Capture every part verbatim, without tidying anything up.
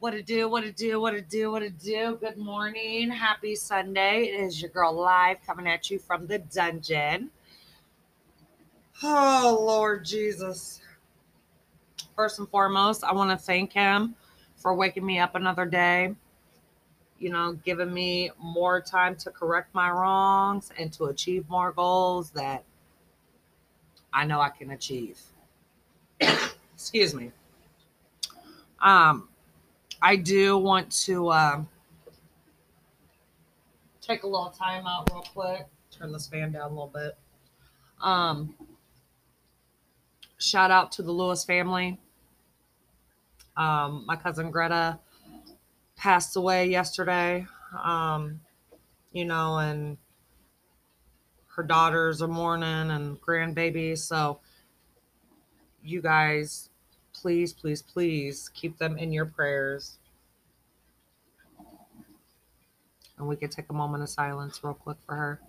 What to do, what to do, what to do, what to do. Good morning. Happy Sunday. It is your girl live coming at you from the dungeon. Oh, Lord Jesus. First and foremost, I want to thank him for waking me up another day. You know, giving me more time to correct my wrongs and to achieve more goals that I know I can achieve. Excuse me. Um, I do want to uh, take a little time out real quick. Turn this fan down a little bit. Um, shout out to the Lewis family. Um, my cousin Greta passed away yesterday. Um, you know, and her daughters are mourning and grandbabies. So you guys, please, please, please keep them in your prayers. And we could take a moment of silence real quick for her.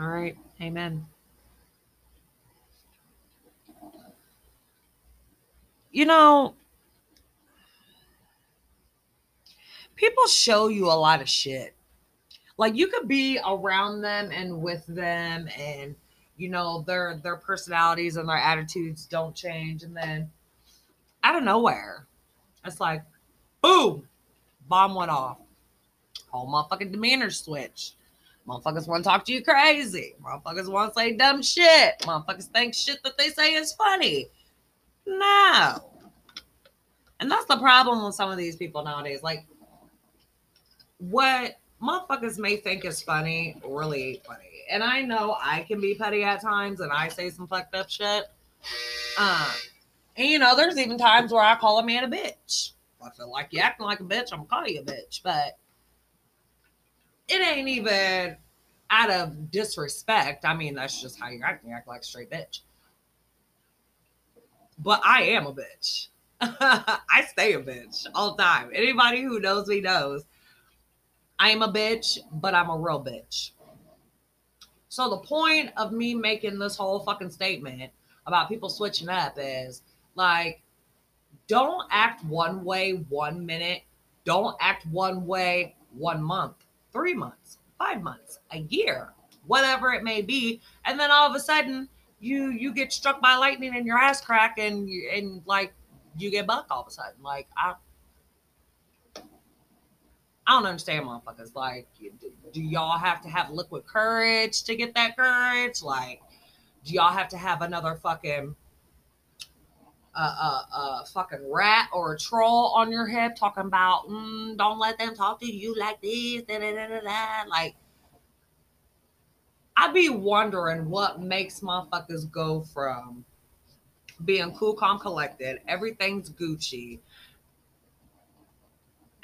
All right. Amen. You know, people show you a lot of shit. Like, you could be around them and with them, and you know, their their personalities and their attitudes don't change, and then out of nowhere, it's like, boom, bomb went off. Whole motherfucking demeanor switch. Motherfuckers want to talk to you crazy. Motherfuckers want to say dumb shit. Motherfuckers think shit that they say is funny. No. And that's the problem with some of these people nowadays. Like, what motherfuckers may think is funny really ain't funny. And I know I can be petty at times and I say some fucked up shit. Um, and, you know, there's even times where I call a man a bitch. If I feel like you're acting like a bitch, I'm going to call you a bitch. But it ain't even out of disrespect. I mean, that's just how you're acting. You act like a straight bitch. But I am a bitch. I stay a bitch all the time. Anybody who knows me knows. I am a bitch, but I'm a real bitch. So the point of me making this whole fucking statement about people switching up is, like, don't act one way one minute. Don't act one way one month, three months, five months, a year, whatever it may be. And then all of a sudden, you you get struck by lightning and your ass crack and, and like, you get bucked all of a sudden. Like, I... I don't understand motherfuckers. Like, do, do y'all have to have liquid courage to get that courage? Like, do y'all have to have another fucking uh, uh, uh, fucking rat or a troll on your head talking about, mm, don't let them talk to you like this, da, da, da, da, da. Like, I be wondering what makes motherfuckers go from being cool, calm, collected, everything's Gucci,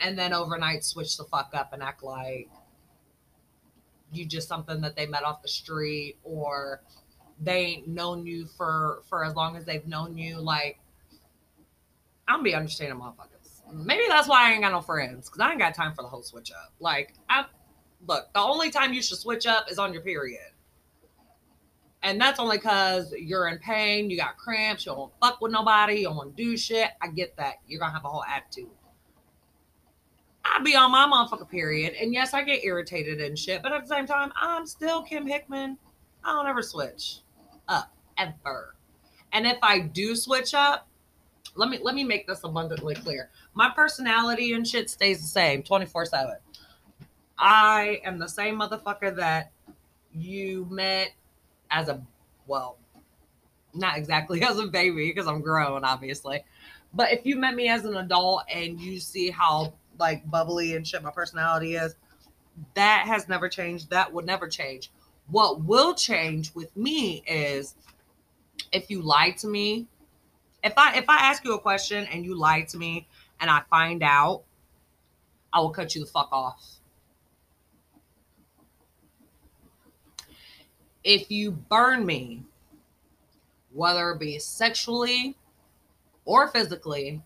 and then overnight switch the fuck up and act like you just something that they met off the street, or they ain't known you for, for as long as they've known you. Like, I'm be understanding motherfuckers. Maybe that's why I ain't got no friends, because I ain't got time for the whole switch up. Like, I look, the only time you should switch up is on your period. And that's only because you're in pain, you got cramps, you don't want to fuck with nobody, you don't want to do shit. I get that. You're going to have a whole attitude. I be on my motherfucking period, and yes, I get irritated and shit, but at the same time, I'm still Kim Hickman. I don't ever switch up, ever. And if I do switch up, let me let me make this abundantly clear. My personality and shit stays the same twenty-four seven. I am the same motherfucker that you met as a, well, not exactly as a baby, because I'm grown, obviously. But if you met me as an adult and you see how, like, bubbly and shit my personality is, that has never changed. That would never change. What will change with me is if you lie to me. If I if I ask you a question and you lie to me and I find out, I will cut you the fuck off. If you burn me, whether it be sexually or physically,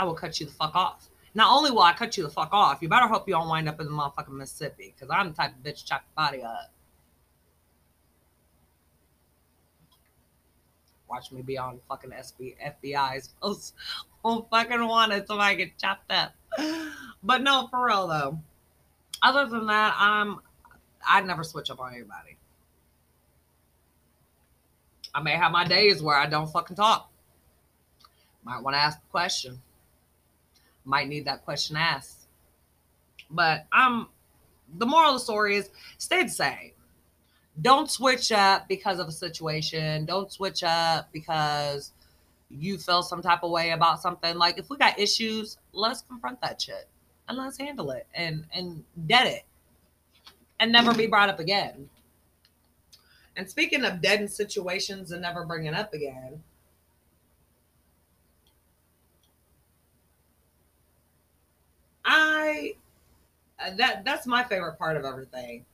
I will cut you the fuck off. Not only will I cut you the fuck off, you better hope you don't wind up in the motherfucking Mississippi, because I'm the type of bitch to chop your body up. Watch me be on fucking F B I's posts on fucking wanted so I get chopped up. But no, for real though. Other than that, I'm I never switch up on anybody. I may have my days where I don't fucking talk. Might want to ask a question. Might need that question asked. But I'm, the moral of the story is stay the same. Don't switch up because of a situation. Don't switch up because you feel some type of way about something. Like, if we got issues, let's confront that shit. And let's handle it. And, and dead it. And never be brought up again. And speaking of dead in situations and never bringing up again, I that that's my favorite part of everything.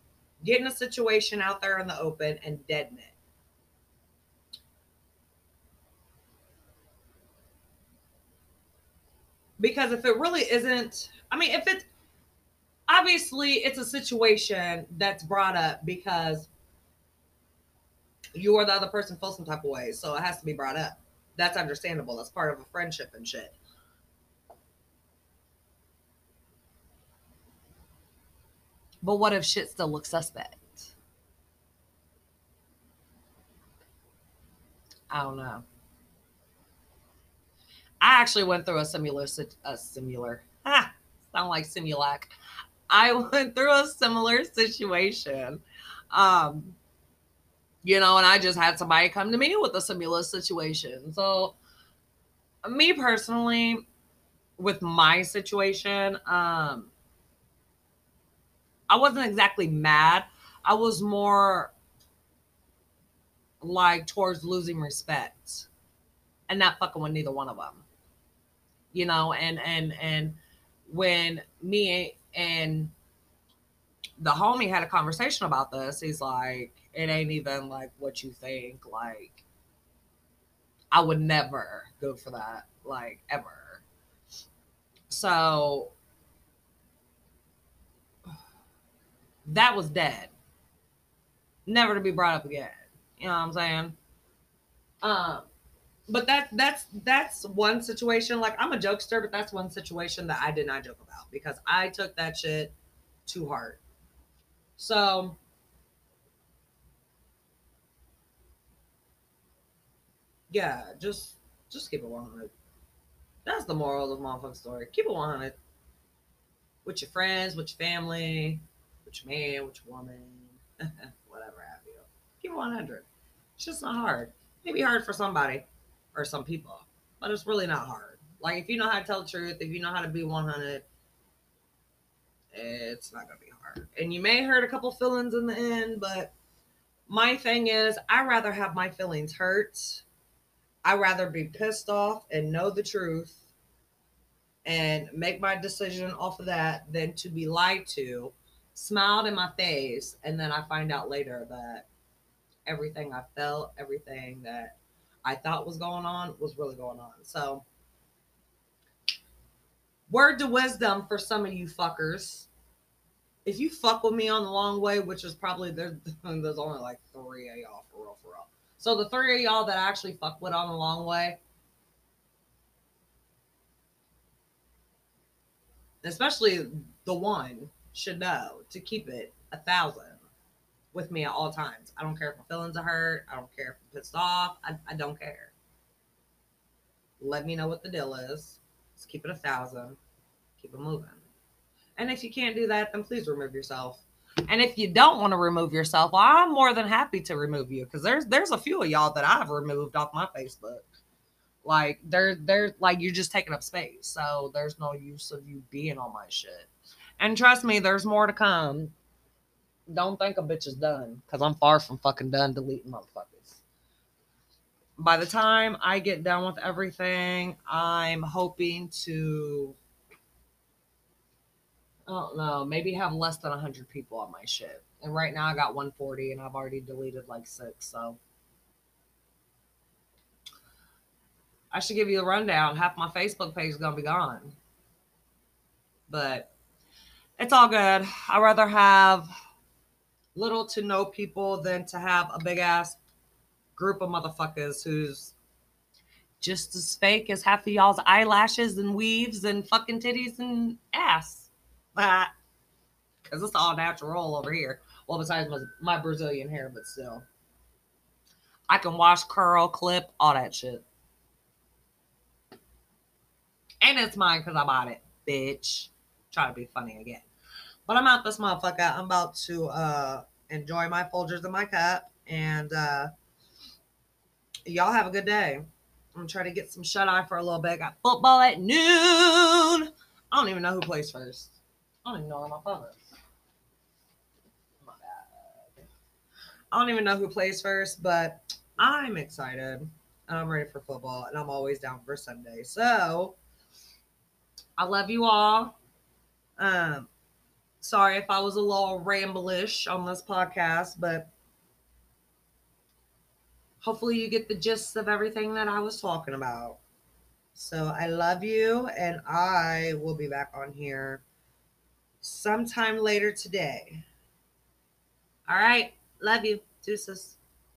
Getting a situation out there in the open and deaden it. Because if it really isn't, I mean, if it's obviously it's a situation that's brought up because you or the other person feels some type of way, so it has to be brought up. That's understandable. That's part of a friendship and shit. But what if shit still looks suspect? I don't know. I actually went through a similar, a similar, ah, sound like Simulac. I went through a similar situation. Um, you know, and I just had somebody come to me with a similar situation. So me personally, with my situation, um, I wasn't exactly mad. I was more like towards losing respect and not fucking with neither one of them, you know? And, and, and when me and the homie had a conversation about this, he's like, it ain't even like what you think. Like, I would never go for that. Like, ever. So that was dead. Never to be brought up again. You know what I'm saying? Um, but that, that's that's one situation. Like, I'm a jokester, but that's one situation that I did not joke about because I took that shit to heart. So yeah, just just keep it one hundred. That's the moral of the motherfucking story. Keep it one hundred. With your friends, with your family, which man, which woman, whatever have you. Keep it one hundred. It's just not hard. Maybe hard for somebody or some people, but it's really not hard. Like, if you know how to tell the truth, if you know how to be one hundred, it's not going to be hard. And you may hurt a couple feelings in the end, but my thing is, I'd rather have my feelings hurt. I'd rather be pissed off and know the truth and make my decision off of that than to be lied to, smiled in my face, and then I find out later that everything I felt, everything that I thought was going on was really going on. So, word to wisdom for some of you fuckers. If you fuck with me on the long way, which is probably, there, there's only like three of y'all for real, for real. So the three of y'all that I actually fuck with on the long way, especially the one, should know to keep it a thousand with me at all times. I don't care if my feelings are hurt. I don't care if I'm pissed off. I, I don't care. Let me know what the deal is. Just keep it a thousand. Keep it moving. And if you can't do that, then please remove yourself. And if you don't want to remove yourself, well, I'm more than happy to remove you because there's there's a few of y'all that I've removed off my Facebook. Like they're they're like you're just taking up space, so there's no use of you being on my shit. And trust me, there's more to come. Don't think a bitch is done, because I'm far from fucking done deleting motherfuckers. By the time I get done with everything, I'm hoping to, I don't know, maybe have less than one hundred people on my shit. And right now I got one forty, and I've already deleted like six, so. I should give you a rundown. Half my Facebook page is going to be gone. But it's all good. I'd rather have little to no people than to have a big ass group of motherfuckers who's just as fake as half of y'all's eyelashes and weaves and fucking titties and ass. Because it's all natural over here. Well, besides my, my Brazilian hair, but still. I can wash, curl, clip, all that shit. And it's mine because I bought it, bitch. Try to be funny again. But I'm out this motherfucker. I'm about to uh, enjoy my Folgers in my cup. And uh, y'all have a good day. I'm going to try to get some shut-eye for a little bit. I got football at noon. I don't even know who plays first. I don't even know where my phone is. I don't even know who plays first, but I'm excited. I'm ready for football, and I'm always down for Sunday. So, I love you all. Um, sorry if I was a little ramblish on this podcast, but hopefully you get the gist of everything that I was talking about. So, I love you, and I will be back on here sometime later today. All right. Love you. Deuces.